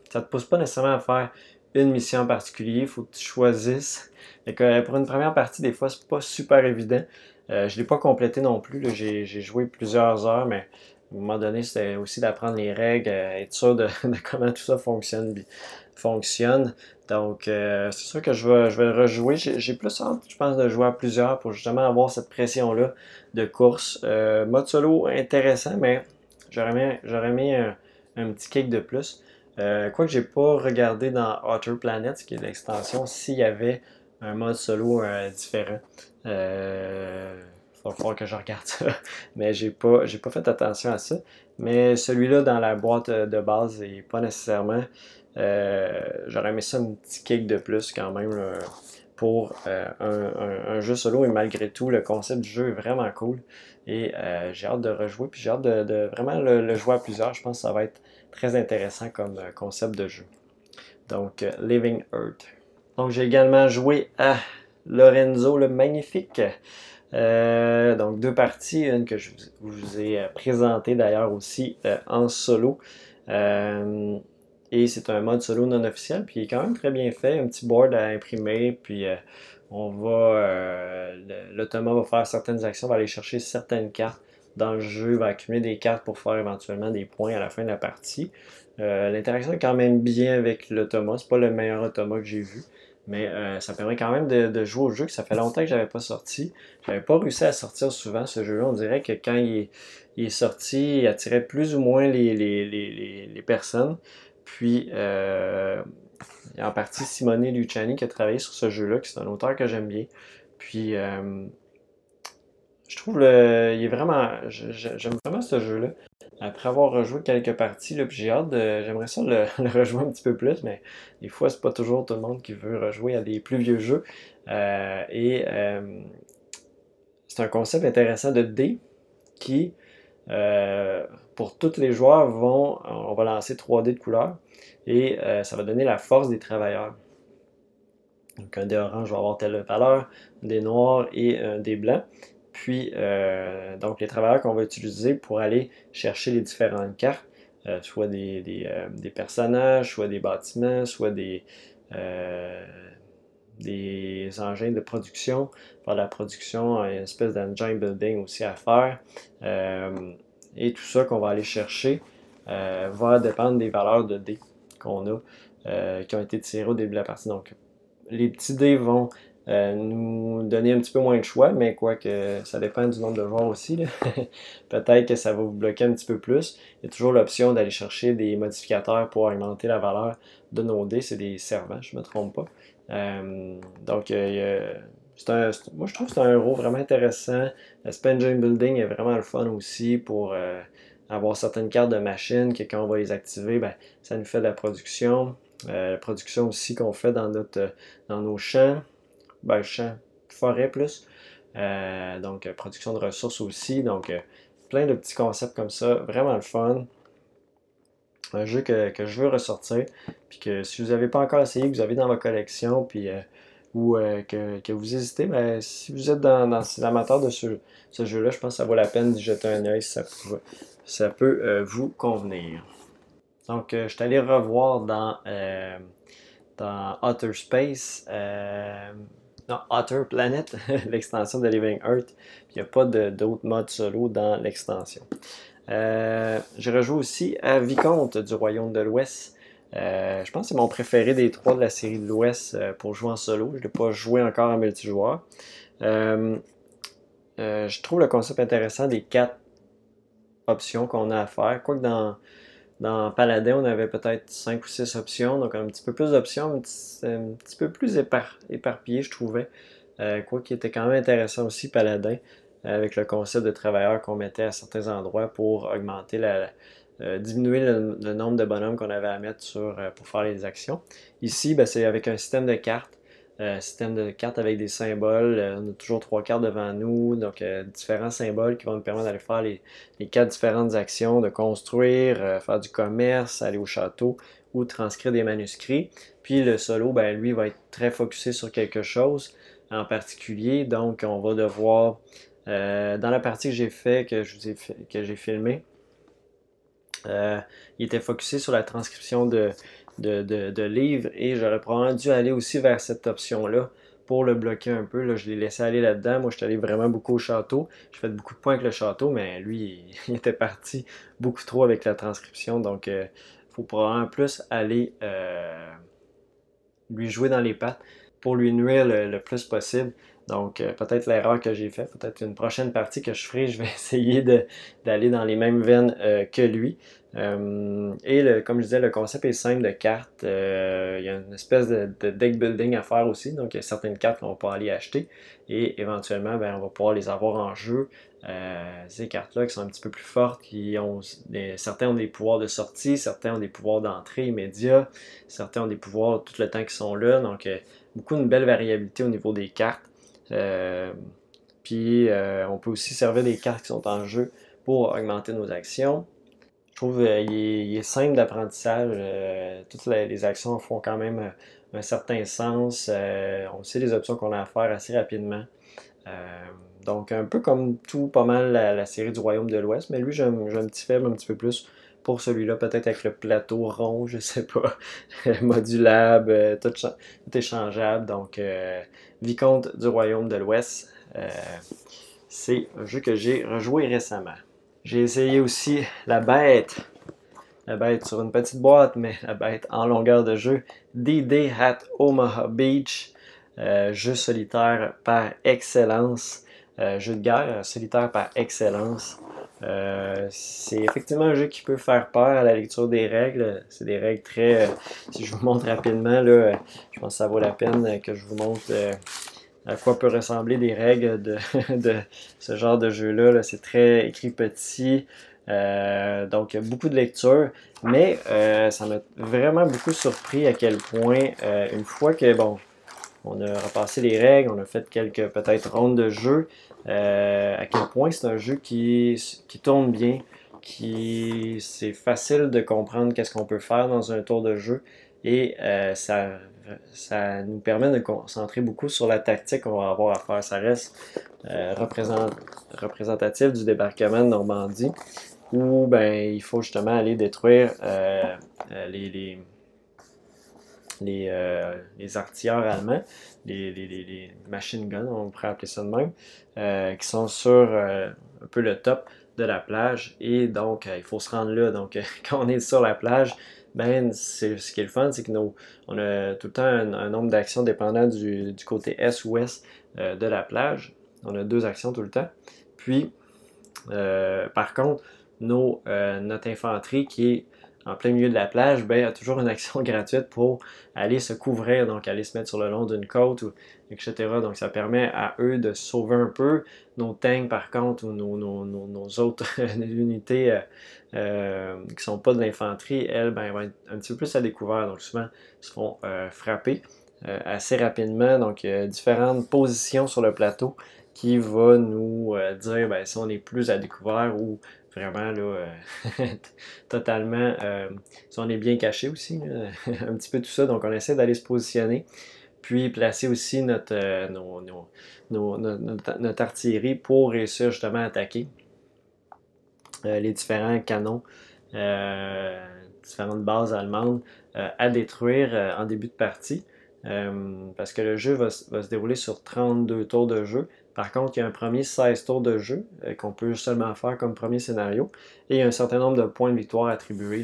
te pousse pas nécessairement à faire une mission en particulier, il faut que tu choisisses. Et que pour une première partie, des fois, c'est pas super évident. Je ne l'ai pas complété non plus, là. J'ai joué plusieurs heures, mais à un moment donné, c'était aussi d'apprendre les règles, être sûr de comment tout ça fonctionne. Donc, c'est sûr que je vais le rejouer. J'ai plus hâte, je pense, de jouer à plusieurs pour justement avoir cette pression-là de course. Mode solo, intéressant, mais j'aurais mis un petit kick de plus. Quoique, j'ai pas regardé dans Outer Planet, ce qui est l'extension, s'il y avait un mode solo différent. Il va falloir que je regarde ça, mais j'ai pas fait attention à ça. Mais celui-là, dans la boîte de base, il n'est pas nécessairement... j'aurais mis ça un petit kick de plus quand même là, pour un jeu solo. Et malgré tout, le concept du jeu est vraiment cool. Et j'ai hâte de rejouer, puis j'ai hâte de vraiment le jouer à plusieurs. Je pense que ça va être très intéressant comme concept de jeu. Donc, Living Earth. Donc, j'ai également joué à Lorenzo le Magnifique. Donc deux parties, une que je vous ai présentée d'ailleurs aussi en solo, et c'est un mode solo non officiel, puis il est quand même très bien fait, un petit board à imprimer, puis le Thomas va faire certaines actions, va aller chercher certaines cartes dans le jeu, va accumuler des cartes pour faire éventuellement des points à la fin de la partie. L'interaction est quand même bien avec le Thomas, c'est pas le meilleur Thomas que j'ai vu. Mais ça permet quand même de jouer au jeu que ça fait longtemps que je n'avais pas sorti. Je n'avais pas réussi à sortir souvent ce jeu-là. On dirait que quand il est sorti, il attirait plus ou moins les personnes. Puis, en partie, Simone Luciani qui a travaillé sur ce jeu-là, qui est un auteur que j'aime bien. Puis, je trouve il est vraiment... J'aime vraiment ce jeu-là. Après avoir rejoué quelques parties, là, puis j'ai hâte j'aimerais ça le rejouer un petit peu plus, mais des fois, c'est pas toujours tout le monde qui veut rejouer à des plus vieux jeux. C'est un concept intéressant de dés qui, pour tous les joueurs, on va lancer 3 dés de couleur et ça va donner la force des travailleurs. Donc, un dé orange va avoir telle valeur, un dé noir et un dé blanc. Puis, donc les travailleurs qu'on va utiliser pour aller chercher les différentes cartes, soit des personnages, soit des bâtiments, soit des engins de production. Par la production, il y a une espèce d'engine building aussi à faire. Et tout ça qu'on va aller chercher va dépendre des valeurs de dés qu'on a, qui ont été tirées au début de la partie. Donc, les petits dés vont... nous donner un petit peu moins de choix, mais quoi que ça dépend du nombre de joueurs aussi. Peut-être que ça va vous bloquer un petit peu plus. Il y a toujours l'option d'aller chercher des modificateurs pour augmenter la valeur de nos dés. C'est des servants, je ne me trompe pas. Moi, je trouve que c'est un euro vraiment intéressant. Le Spengine Building est vraiment le fun aussi pour avoir certaines cartes de machines que quand on va les activer, ben, ça nous fait de la production. La production aussi qu'on fait dans nos champs. Ben, champ, forêt plus, donc production de ressources aussi, donc plein de petits concepts comme ça, vraiment le fun, un jeu que je veux ressortir, puis que si vous n'avez pas encore essayé, que vous avez dans votre collection, puis que vous hésitez, ben, si vous êtes dans l'amateur de ce jeu-là, je pense que ça vaut la peine d'y jeter un œil si ça peut vous convenir. Donc, je suis allé revoir dans Outer Space... Non, Outer Planet, l'extension de Living Earth. Il n'y a pas d'autres modes solo dans l'extension. Je rejoue aussi à Vicomte du Royaume de l'Ouest. Je pense que c'est mon préféré des trois de la série de l'Ouest pour jouer en solo. Je ne l'ai pas joué encore en multijoueur. Je trouve le concept intéressant des quatre options qu'on a à faire. Quoique dans Paladin, on avait peut-être 5 ou 6 options, donc un petit peu plus d'options, un petit peu plus éparpillé, je trouvais. Quoi qui était quand même intéressant aussi, Paladin, avec le concept de travailleurs qu'on mettait à certains endroits pour augmenter diminuer le nombre de bonhommes qu'on avait à mettre pour faire les actions. Ici, c'est avec un système de cartes. Système de cartes avec des symboles, on a toujours 3 cartes devant nous, donc différents symboles qui vont nous permettre d'aller faire les 4 différentes actions, de construire, faire du commerce, aller au château ou transcrire des manuscrits. Puis le solo, lui, va être très focusé sur quelque chose en particulier, donc on va devoir, dans la partie que j'ai fait, que j'ai filmée, il était focusé sur la transcription de livres, et j'aurais probablement dû aller aussi vers cette option-là pour le bloquer un peu. Là, je l'ai laissé aller là-dedans. Moi, je suis allé vraiment beaucoup au château. J'ai fait beaucoup de points avec le château, mais lui, il était parti beaucoup trop avec la transcription. Donc, il faut probablement plus aller lui jouer dans les pattes pour lui nuire le plus possible. Donc, peut-être l'erreur que j'ai faite, peut-être une prochaine partie que je ferai, je vais essayer d'aller dans les mêmes veines que lui. Et comme je disais, le concept est simple de cartes. Il y a une espèce de deck building à faire aussi. Donc, il y a certaines cartes qu'on va pouvoir aller acheter. Et éventuellement, on va pouvoir les avoir en jeu. Ces cartes-là qui sont un petit peu plus fortes, certains ont des pouvoirs de sortie, certains ont des pouvoirs d'entrée immédiat, certains ont des pouvoirs tout le temps qui sont là. Donc, beaucoup de belle variabilité au niveau des cartes. Puis on peut aussi servir des cartes qui sont en jeu pour augmenter nos actions. Je trouve qu'il est simple d'apprentissage. Toutes les actions font quand même un certain sens. On sait les options qu'on a à faire assez rapidement. Donc un peu comme tout, pas mal la série du Royaume de l'Ouest, mais lui j'ai un petit faible un petit peu plus pour celui-là, peut-être avec le plateau rond, je sais pas, modulable, tout échangeable. Donc Vicomte du Royaume de l'Ouest, c'est un jeu que j'ai rejoué récemment. J'ai essayé aussi la bête sur une petite boîte, mais la bête en longueur de jeu, D&D at Omaha Beach, jeu solitaire par excellence, jeu de guerre solitaire par excellence. C'est effectivement un jeu qui peut faire peur à la lecture des règles. C'est des règles très... si je vous montre rapidement, là, je pense que ça vaut la peine que je vous montre à quoi peut ressembler des règles de ce genre de jeu-là. Là, c'est très écrit petit. Donc, il y a beaucoup de lectures, mais ça m'a vraiment beaucoup surpris à quel point, une fois que, on a repassé les règles, on a fait quelques peut-être rondes de jeu, à quel point c'est un jeu qui tourne bien, c'est facile de comprendre qu'est-ce qu'on peut faire dans un tour de jeu, et ça nous permet de concentrer beaucoup sur la tactique qu'on va avoir à faire. Ça reste représentatif du débarquement de Normandie, où il faut justement aller détruire les artilleurs allemands, les machine guns, on pourrait appeler ça de même, qui sont sur un peu le top de la plage, et donc il faut se rendre là. Donc quand on est sur la plage, ce qui est le fun, c'est qu'on a tout le temps un nombre d'actions dépendant du côté est ou ouest de la plage. On a 2 actions tout le temps. Puis par contre, notre infanterie qui est en plein milieu de la plage, il y a toujours une action gratuite pour aller se couvrir, donc aller se mettre sur le long d'une côte, etc. Donc ça permet à eux de se sauver un peu. Nos tanks, par contre, ou nos autres unités qui ne sont pas de l'infanterie, elles vont être un petit peu plus à découvert, donc souvent se font frapper assez rapidement. Donc différentes positions sur le plateau qui vont nous dire si on est plus à découvert ou vraiment, là, totalement, si on est bien caché aussi, un petit peu tout ça. Donc, on essaie d'aller se positionner, puis placer aussi notre artillerie pour réussir justement à attaquer les différents canons, différentes bases allemandes à détruire en début de partie. Parce que le jeu va se dérouler sur 32 tours de jeu. Par contre, il y a un premier 16 tours de jeu qu'on peut seulement faire comme premier scénario. Et il y a un certain nombre de points de victoire attribués,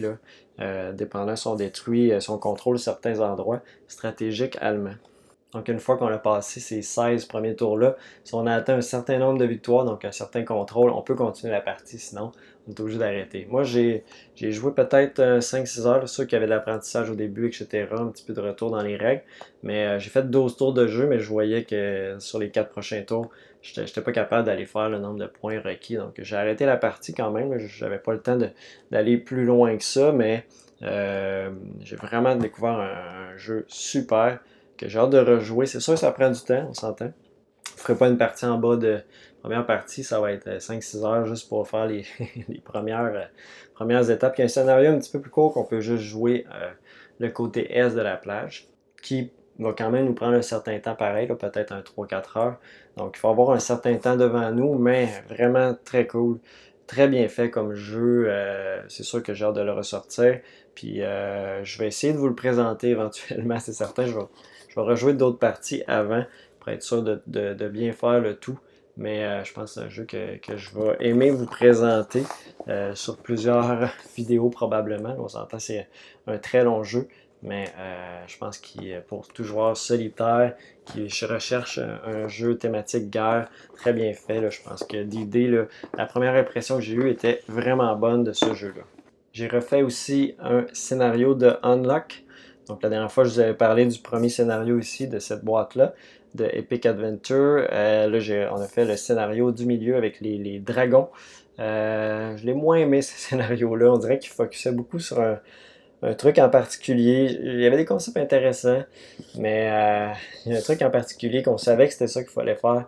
là, dépendant si on détruit, si on contrôle certains endroits stratégiques allemands. Donc une fois qu'on a passé ces 16 premiers tours-là, si on a atteint un certain nombre de victoires, donc un certain contrôle, on peut continuer la partie, sinon on est obligé d'arrêter. Moi, j'ai joué peut-être 5-6 heures, ceux qui avaient de l'apprentissage au début, etc., un petit peu de retour dans les règles, mais j'ai fait 12 tours de jeu, mais je voyais que sur les 4 prochains tours, je n'étais pas capable d'aller faire le nombre de points requis, donc j'ai arrêté la partie quand même, j'avais pas le temps d'aller plus loin que ça, mais j'ai vraiment découvert un jeu super, que j'ai hâte de rejouer. C'est sûr que ça prend du temps, on s'entend. Je ne ferai pas une partie en bas de première partie, ça va être 5-6 heures juste pour faire les, les premières étapes. Il y a un scénario un petit peu plus court qu'on peut juste jouer le côté est de la plage, qui va quand même nous prendre un certain temps pareil, là, peut-être un 3-4 heures. Donc il faut avoir un certain temps devant nous, mais vraiment très cool. Très bien fait comme jeu, c'est sûr que j'ai hâte de le ressortir, puis je vais essayer de vous le présenter éventuellement, c'est certain, je vais rejouer d'autres parties avant, pour être sûr de bien faire le tout, mais je pense que c'est un jeu que je vais aimer vous présenter sur plusieurs vidéos probablement, on s'entend, c'est un très long jeu, mais je pense qu'il pour tout joueur solitaire, qui recherche un jeu thématique guerre, très bien fait. Là, je pense que l'idée, là, la première impression que j'ai eue était vraiment bonne de ce jeu-là. J'ai refait aussi un scénario de Unlock. Donc la dernière fois, je vous avais parlé du premier scénario ici, de cette boîte-là, de Epic Adventure. Là, on a fait le scénario du milieu avec les dragons. Je l'ai moins aimé, ce scénario-là. On dirait qu'il focusait beaucoup sur un truc en particulier. Il y avait des concepts intéressants, mais il y a un truc en particulier qu'on savait que c'était ça qu'il fallait faire,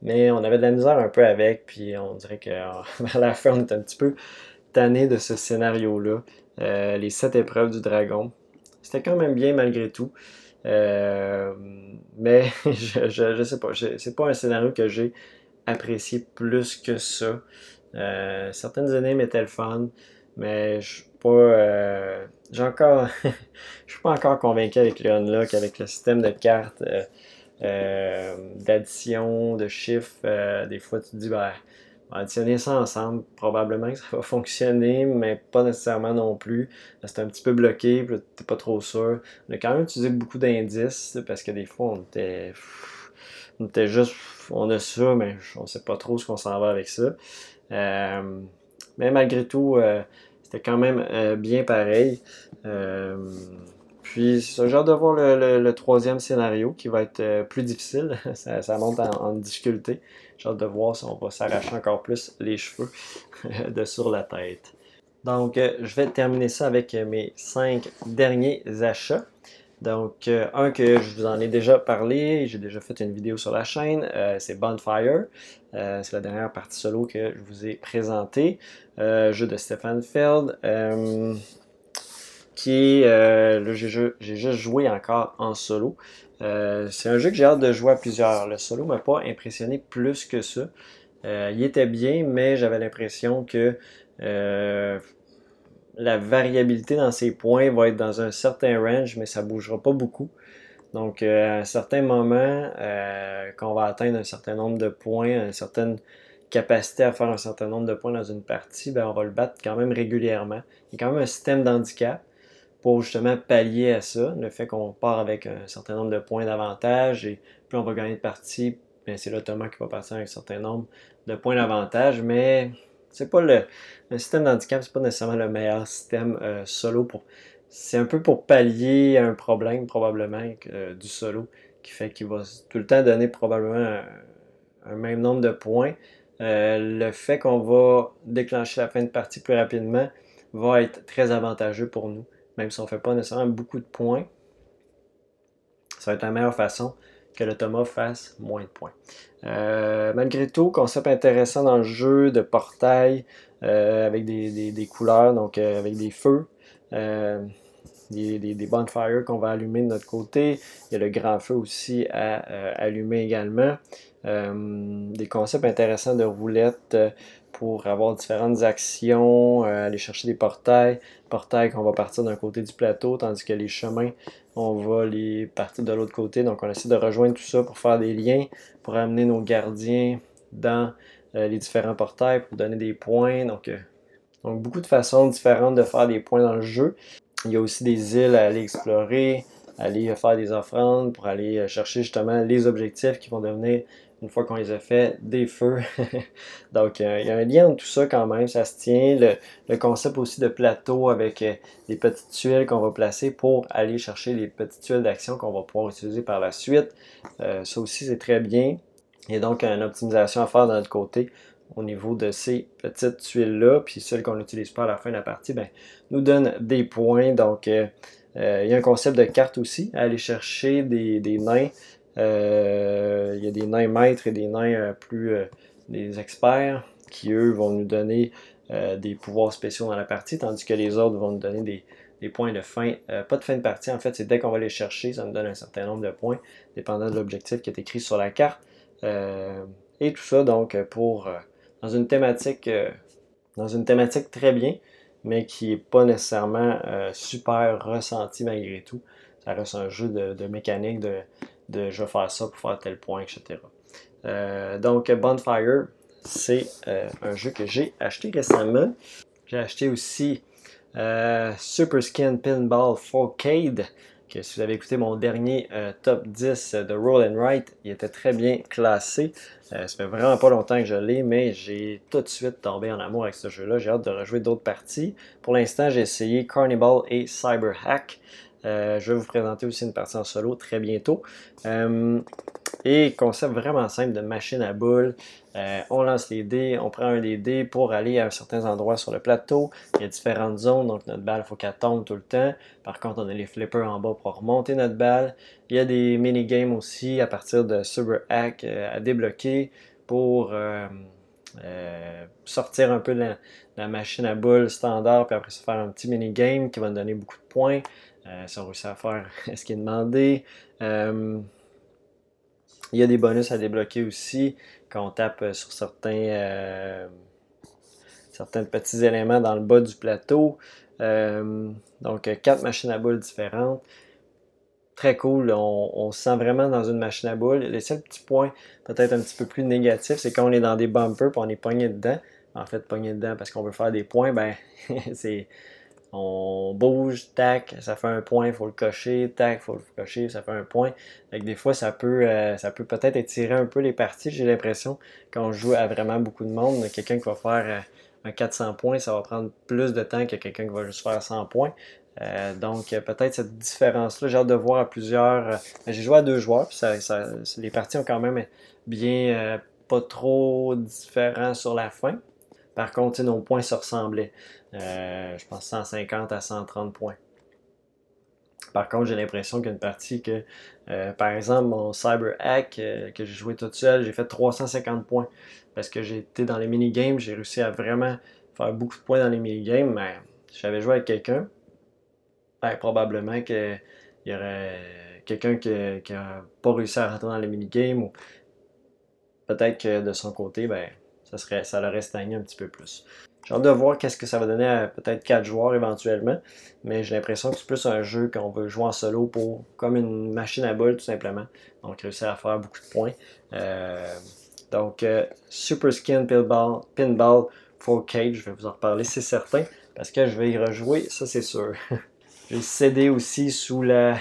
mais on avait de la misère un peu avec, puis on dirait que vers la fin, on était un petit peu tanné de ce scénario-là. Les 7 épreuves du dragon. C'était quand même bien malgré tout, mais je sais pas, c'est pas un scénario que j'ai apprécié plus que ça. Certaines énigmes étaient le fun, mais je suis pas encore convaincu avec le Unlock, avec le système de cartes, d'addition, de chiffres. Des fois, tu te dis, ben, additionner ça ensemble, probablement que ça va fonctionner, mais pas nécessairement non plus. C'est un petit peu bloqué, puis t'es pas trop sûr. On a quand même utilisé beaucoup d'indices, parce que des fois, on était juste, on a ça, mais on sait pas trop ce qu'on s'en va avec ça. Mais malgré tout, c'était quand même bien pareil. Puis c'est ça, j'ai hâte de voir le troisième scénario qui va être plus difficile. Ça monte en difficulté. J'ai hâte de voir si on va s'arracher encore plus les cheveux de sur la tête. Donc je vais terminer ça avec mes 5 derniers achats. Donc un que je vous en ai déjà parlé, j'ai déjà fait une vidéo sur la chaîne, c'est Bonfire. C'est la dernière partie solo que je vous ai présentée, jeu de Stefan Feld, qui est, là j'ai juste joué encore en solo. C'est un jeu que j'ai hâte de jouer à plusieurs. Le solo m'a pas impressionné plus que ça. Il était bien, mais j'avais l'impression que la variabilité dans ses points va être dans un certain range, mais ça ne bougera pas beaucoup. Donc, à un certain moment, quand on va atteindre un certain nombre de points, une certaine capacité à faire un certain nombre de points dans une partie, ben, on va le battre quand même régulièrement. Il y a quand même un système d'handicap pour justement pallier à ça, le fait qu'on part avec un certain nombre de points d'avantage et plus on va gagner de parties, ben, c'est l'automat qui va partir avec un certain nombre de points d'avantage, mais c'est pas le système d'handicap, c'est pas nécessairement le meilleur système solo pour. C'est un peu pour pallier un problème, probablement, du solo, qui fait qu'il va tout le temps donner probablement un même nombre de points. Le fait qu'on va déclencher la fin de partie plus rapidement va être très avantageux pour nous. Même si on ne fait pas nécessairement beaucoup de points, ça va être la meilleure façon que le Thomas fasse moins de points. Malgré tout, concept intéressant dans le jeu de portail, avec des couleurs, donc avec des feux. Des bonfires qu'on va allumer de notre côté. Il y a le grand feu aussi à allumer également. Des concepts intéressants de roulettes, pour avoir différentes actions, aller chercher des portails. Portails qu'on va partir d'un côté du plateau, tandis que les chemins, on va les partir de l'autre côté. Donc on essaie de rejoindre tout ça pour faire des liens, pour amener nos gardiens dans les différents portails, pour donner des points. Donc beaucoup de façons différentes de faire des points dans le jeu. Il y a aussi des îles à aller explorer, aller faire des offrandes pour aller chercher justement les objectifs qui vont devenir, une fois qu'on les a fait, des feux. Donc, il y a un lien entre tout ça quand même, ça se tient. Le concept aussi de plateau avec des petites tuiles qu'on va placer pour aller chercher les petites tuiles d'action qu'on va pouvoir utiliser par la suite. Ça aussi, c'est très bien. Il y a donc une optimisation à faire de notre côté au niveau de ces petites tuiles-là. Puis celles qu'on n'utilise pas à la fin de la partie, ben, nous donnent des points. Donc, il y a un concept de carte aussi, à aller chercher des nains. Il y a des nains maîtres et des nains des experts qui eux vont nous donner des pouvoirs spéciaux dans la partie, tandis que les autres vont nous donner des points de fin, pas de fin de partie en fait, c'est dès qu'on va les chercher, ça nous donne un certain nombre de points, dépendant de l'objectif qui est écrit sur la carte, et tout ça donc pour dans une thématique très bien, mais qui n'est pas nécessairement super ressentie malgré tout. Ça reste un jeu de mécanique de je vais faire ça pour faire tel point, etc. Donc Bonfire, c'est un jeu que j'ai acheté récemment. J'ai acheté aussi Super Skill Pinball 4-Cade, que si vous avez écouté mon dernier top 10 de Roll and Write, il était très bien classé. Ça fait vraiment pas longtemps que je l'ai, mais j'ai tout de suite tombé en amour avec ce jeu-là. J'ai hâte de rejouer d'autres parties. Pour l'instant, j'ai essayé Carnival et Cyberhack. Je vais vous présenter aussi une partie en solo très bientôt. Et concept vraiment simple de machine à boules. On lance les dés, on prend un des dés pour aller à certains endroits sur le plateau. Il y a différentes zones, donc notre balle, il faut qu'elle tombe tout le temps. Par contre, on a les flippers en bas pour remonter notre balle. Il y a des mini-games aussi à partir de Cyberhack à débloquer pour sortir un peu de la machine à boules standard, puis après se faire un petit mini-game qui va nous donner beaucoup de points. Si on réussit à faire ce qui est demandé. Il y a des bonus à débloquer aussi quand on tape sur certains petits éléments dans le bas du plateau. Donc 4 machines à boules différentes. Très cool, on se sent vraiment dans une machine à boules. Les seuls petits points peut-être un petit peu plus négatifs, c'est quand on est dans des bumpers et on est pogné dedans. En fait, pogné dedans parce qu'on veut faire des points, ben c'est... On bouge, tac, ça fait un point, il faut le cocher, tac, il faut le cocher, ça fait un point. Fait que des fois, ça peut peut-être étirer un peu les parties. J'ai l'impression quand on joue à vraiment beaucoup de monde, quelqu'un qui va faire un 400 points, ça va prendre plus de temps que quelqu'un qui va juste faire 100 points. Donc peut-être cette différence-là, j'ai hâte de voir à plusieurs... J'ai joué à 2 joueurs, puis les parties ont quand même bien pas trop différent sur la fin. Par contre, nos points se ressemblaient. Je pense 150 à 130 points. Par contre, j'ai l'impression qu'une partie que, par exemple, mon Cyberhack que j'ai joué toute seule, j'ai fait 350 points. Parce que j'ai été dans les mini-games, j'ai réussi à vraiment faire beaucoup de points dans les mini-games. Mais si j'avais joué avec quelqu'un, ben, probablement qu'il y aurait quelqu'un qui n'a pas réussi à rentrer dans les mini-games. Ou peut-être que de son côté, ben, ça l'aurait stagné un petit peu plus. J'ai hâte de voir qu'est-ce que ça va donner à peut-être 4 joueurs éventuellement, mais j'ai l'impression que c'est plus un jeu qu'on veut jouer en solo pour comme une machine à boules tout simplement. Donc réussir à faire beaucoup de points. Donc Super Skin Pinball 4-Cade, je vais vous en reparler, c'est certain, parce que je vais y rejouer, ça c'est sûr. J'ai cédé aussi sous la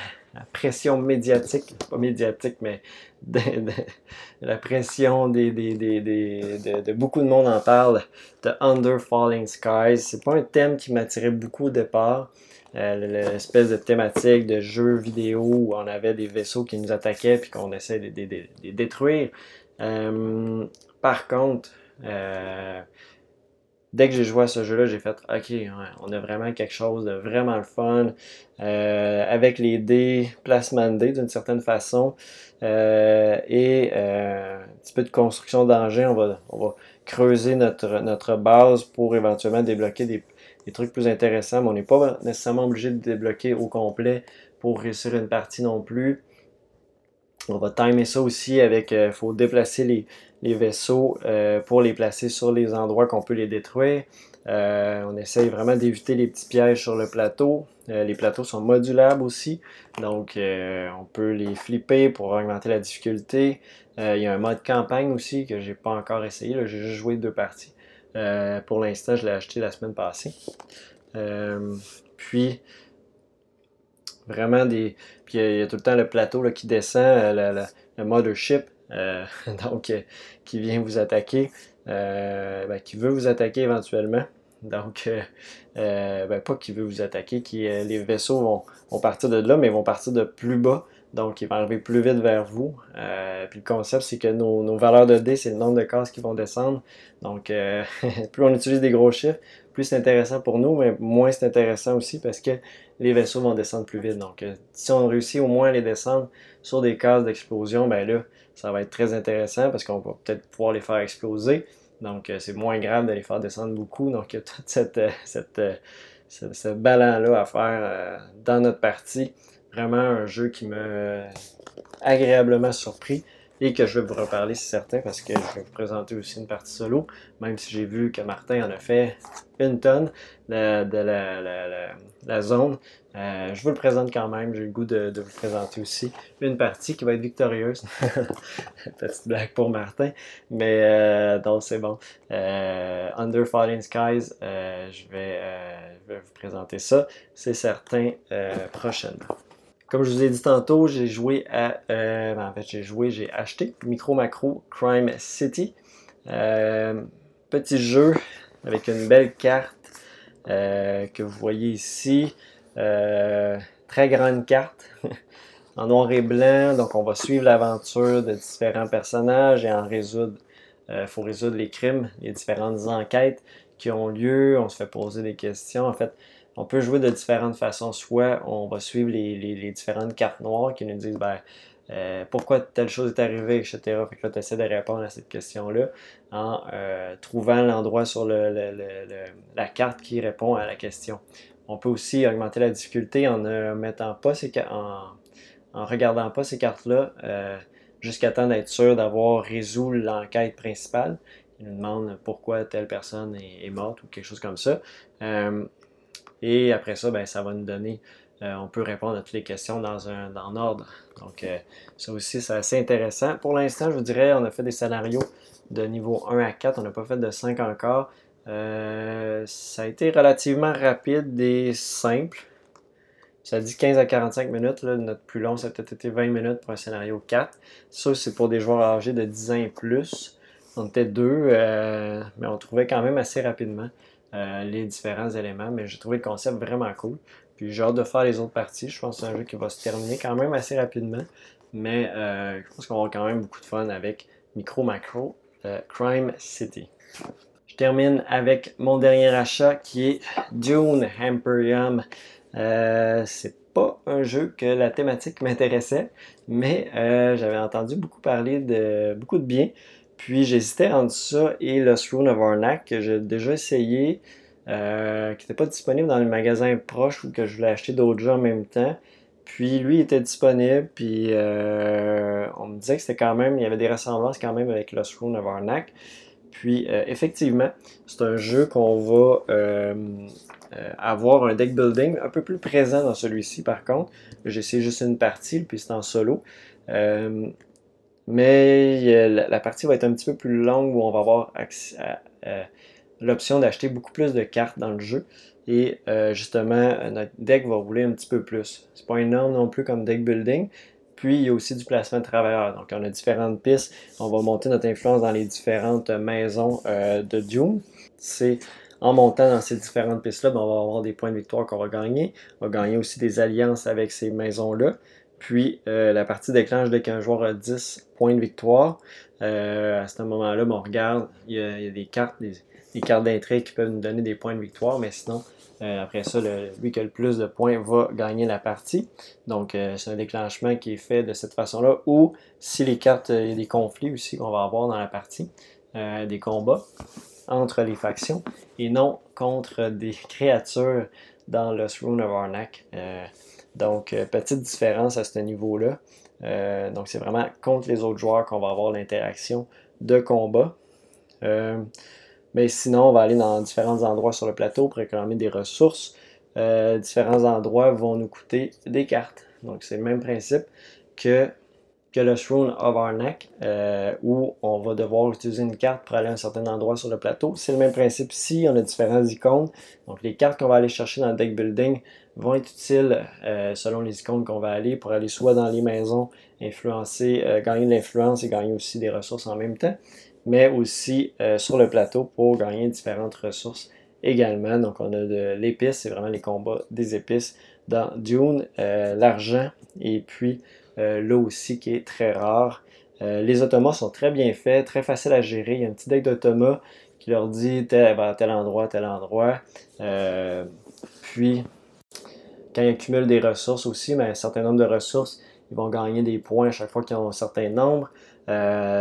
pression médiatique, pas médiatique, mais la pression de beaucoup de monde en parle, de Under Falling Skies. C'est pas un thème qui m'attirait beaucoup au départ, l'espèce de thématique de jeu vidéo où on avait des vaisseaux qui nous attaquaient puis qu'on essayait de les détruire. Par contre, dès que j'ai joué à ce jeu-là, j'ai fait « Ok, ouais, on a vraiment quelque chose de vraiment le fun. » Avec les dés, placement de dés d'une certaine façon. Et un petit peu de construction d'engins. On va creuser notre base pour éventuellement débloquer des trucs plus intéressants. Mais on n'est pas nécessairement obligé de débloquer au complet pour réussir une partie non plus. On va timer ça aussi avec... Il faut déplacer les... les vaisseaux pour les placer sur les endroits qu'on peut les détruire. On essaye vraiment d'éviter les petits pièges sur le plateau. Les plateaux sont modulables aussi, donc on peut les flipper pour augmenter la difficulté. Il y a un mode campagne aussi que j'ai pas encore essayé, j'ai juste joué 2 parties. Pour l'instant, je l'ai acheté la semaine passée. Puis, vraiment des... Puis il y a tout le temps le plateau là, qui descend, le mothership, donc qui vient vous attaquer. Qui veut vous attaquer éventuellement. Donc, pas qui veut vous attaquer, les vaisseaux vont partir de là, mais vont partir de plus bas. Donc, ils vont arriver plus vite vers vous. Puis le concept, c'est que nos valeurs de dés, c'est le nombre de cases qui vont descendre. Donc, plus on utilise des gros chiffres, plus c'est intéressant pour nous, mais moins c'est intéressant aussi parce que les vaisseaux vont descendre plus vite. Donc, si on réussit au moins à les descendre sur des cases d'explosion, là, ça va être très intéressant parce qu'on va peut-être pouvoir les faire exploser. Donc, c'est moins grave de les faire descendre beaucoup. Donc, il y a tout ce ballon-là à faire dans notre partie. Vraiment un jeu qui m'a agréablement surpris et que je vais vous reparler, c'est certain, parce que je vais vous présenter aussi une partie solo, même si j'ai vu que Martin en a fait une tonne de la zone. Je vous le présente quand même, j'ai le goût de vous présenter aussi une partie qui va être victorieuse. Petite blague pour Martin, mais donc c'est bon. Under Falling Skies, je vais vous présenter ça, c'est certain, prochainement. Comme je vous ai dit tantôt, j'ai acheté Micro Macro Crime City. Petit jeu avec une belle carte que vous voyez ici. Très grande carte en noir et blanc. Donc on va suivre l'aventure de différents personnages et faut résoudre les crimes, les différentes enquêtes qui ont lieu. On se fait poser des questions. En fait, on peut jouer de différentes façons. Soit on va suivre les différentes cartes noires qui nous disent pourquoi telle chose est arrivée, etc. Fait que là, tu essaies de répondre à cette question-là en trouvant l'endroit sur la carte qui répond à la question. On peut aussi augmenter la difficulté en ne mettant pas en regardant pas ces cartes-là jusqu'à temps d'être sûr d'avoir résolu l'enquête principale. Il nous demande pourquoi telle personne est morte ou quelque chose comme ça. Et après ça, ça va nous donner, on peut répondre à toutes les questions dans ordre. Donc ça aussi, c'est assez intéressant. Pour l'instant, je vous dirais, on a fait des scénarios de niveau 1 à 4, on n'a pas fait de 5 encore. Ça a été relativement rapide et simple. Ça dit 15 à 45 minutes, là, notre plus long, ça a peut-être été 20 minutes pour un scénario 4. Ça, c'est pour des joueurs âgés de 10 ans et plus. On était 2, mais on trouvait quand même assez rapidement. Les différents éléments, mais j'ai trouvé le concept vraiment cool. Puis j'ai hâte de faire les autres parties. Je pense que c'est un jeu qui va se terminer quand même assez rapidement, mais je pense qu'on va avoir quand même beaucoup de fun avec Micro Macro Crime City. Je termine avec mon dernier achat qui est Dune Imperium. C'est pas un jeu que la thématique m'intéressait, mais j'avais entendu beaucoup parler de beaucoup de bien. Puis j'hésitais entre ça et Lost Ruins of Arnak que j'ai déjà essayé, qui n'était pas disponible dans le magasin proche ou que je voulais acheter d'autres jeux en même temps. Puis lui était disponible, puis on me disait que c'était quand même, il y avait des ressemblances quand même avec Lost Ruins of Arnak. Puis effectivement, c'est un jeu qu'on va avoir un deck building un peu plus présent dans celui-ci par contre. J'ai essayé juste une partie, puis c'est en solo. Mais la partie va être un petit peu plus longue où on va avoir accès à l'option d'acheter beaucoup plus de cartes dans le jeu. Et justement, notre deck va rouler un petit peu plus. C'est pas énorme non plus comme deck building. Puis, il y a aussi du placement de travailleurs. Donc, on a différentes pistes. On va monter notre influence dans les différentes maisons de Dune. C'est en montant dans ces différentes pistes-là, on va avoir des points de victoire qu'on va gagner. On va gagner aussi des alliances avec ces maisons-là. Puis, la partie déclenche dès qu'un joueur a 10 points de victoire. À ce moment-là, on regarde, il y a des cartes, des cartes d'intrigue qui peuvent nous donner des points de victoire. Mais sinon, après ça, lui qui a le plus de points va gagner la partie. Donc, c'est un déclenchement qui est fait de cette façon-là. Ou, si les cartes, il y a des conflits aussi qu'on va avoir dans la partie, des combats entre les factions et non contre des créatures dans Lost Ruins of Arnak. Donc, petite différence à ce niveau-là. Donc, c'est vraiment contre les autres joueurs qu'on va avoir l'interaction de combat. Mais sinon, on va aller dans différents endroits sur le plateau pour économiser des ressources. Différents endroits vont nous coûter des cartes. Donc, c'est le même principe que le Lost Ruins of Arnak, où on va devoir utiliser une carte pour aller à un certain endroit sur le plateau. C'est le même principe ici, on a différentes icônes. Donc, les cartes qu'on va aller chercher dans le deck building vont être utiles selon les icônes qu'on va aller pour aller soit dans les maisons, influencer, gagner de l'influence et gagner aussi des ressources en même temps, mais aussi sur le plateau pour gagner différentes ressources également. Donc, on a de l'épice, c'est vraiment les combats des épices dans Dune, l'argent et puis l'eau aussi qui est très rare. Les automas sont très bien faits, très faciles à gérer. Il y a un petit deck d'automas qui leur dit tel endroit, tel endroit. Puis, quand ils accumulent des ressources aussi, mais un certain nombre de ressources, ils vont gagner des points à chaque fois qu'ils ont un certain nombre.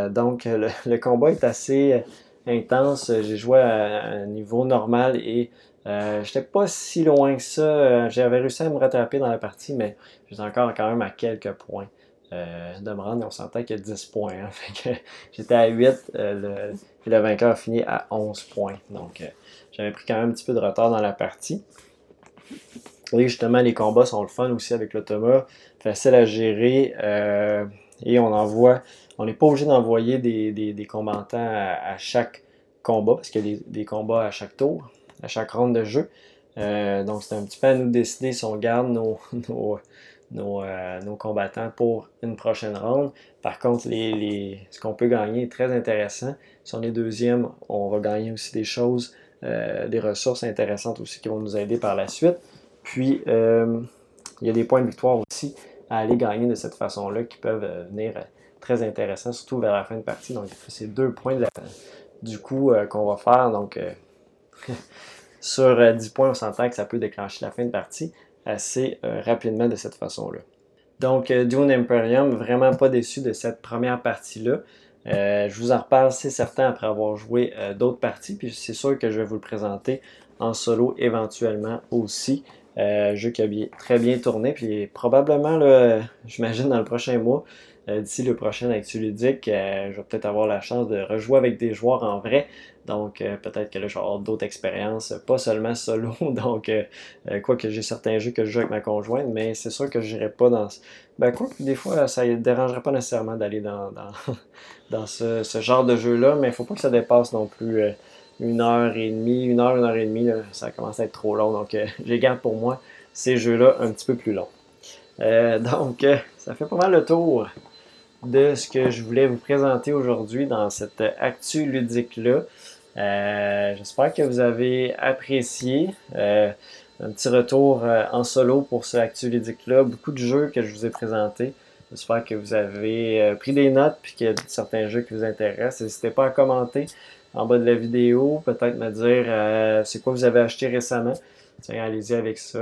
Donc, le combat est assez intense. J'ai joué à un niveau normal et j'étais pas si loin que ça. J'avais réussi à me rattraper dans la partie, mais j'étais encore quand même à quelques points de me rendre. On s'entend qu'il y a 10 points. Hein, fait que j'étais à 8 et le vainqueur finit à 11 points. Donc, j'avais pris quand même un petit peu de retard dans la partie. Et justement, les combats sont le fun aussi avec l'automa. Facile à gérer. Et on envoie, on n'est pas obligé d'envoyer des combattants à chaque combat, parce qu'il y a des combats à chaque tour, à chaque ronde de jeu. Donc c'est un petit peu à nous décider si on garde nos combattants pour une prochaine ronde. Par contre, ce qu'on peut gagner est très intéressant. Si on est deuxième, on va gagner aussi des choses, des ressources intéressantes aussi qui vont nous aider par la suite. Puis, il y a des points de victoire aussi à aller gagner de cette façon-là qui peuvent venir très intéressants, surtout vers la fin de partie. Donc, c'est 2 points du coup qu'on va faire. Donc, sur 10 points, on s'entend que ça peut déclencher la fin de partie assez rapidement de cette façon-là. Donc, Dune Imperium, vraiment pas déçu de cette première partie-là. Je vous en reparle, c'est certain, après avoir joué d'autres parties. Puis, c'est sûr que je vais vous le présenter en solo éventuellement aussi. Jeu qui a très bien tourné, puis probablement, j'imagine, dans le prochain mois, d'ici le prochain Actu Ludique, je vais peut-être avoir la chance de rejouer avec des joueurs en vrai. Donc, peut-être que là, je vais avoir d'autres expériences, pas seulement solo. Donc, quoique j'ai certains jeux que je joue avec ma conjointe, mais c'est sûr que je n'irai pas dans... Ben, quoi que des fois, ça ne dérangerait pas nécessairement d'aller dans ce genre de jeu-là, mais il ne faut pas que ça dépasse non plus... une heure et demie, là, ça commence à être trop long. Donc, je garde pour moi ces jeux-là un petit peu plus longs. Donc, ça fait pas mal le tour de ce que je voulais vous présenter aujourd'hui dans cette actu ludique-là. J'espère que vous avez apprécié. Un petit retour en solo pour ce actu ludique-là. Beaucoup de jeux que je vous ai présentés. J'espère que vous avez pris des notes et qu'il y a certains jeux qui vous intéressent. N'hésitez pas à commenter en bas de la vidéo, peut-être me dire c'est quoi vous avez acheté récemment. Tiens, allez-y avec ça.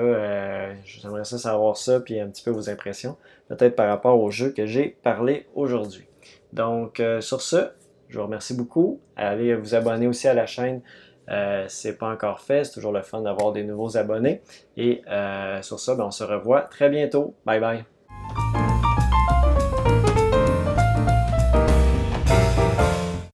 J'aimerais ça savoir ça, puis un petit peu vos impressions, peut-être par rapport au jeu que j'ai parlé aujourd'hui. Donc, sur ce, je vous remercie beaucoup. Allez vous abonner aussi à la chaîne. C'est pas encore fait, c'est toujours le fun d'avoir des nouveaux abonnés. Et sur ça, on se revoit très bientôt. Bye bye!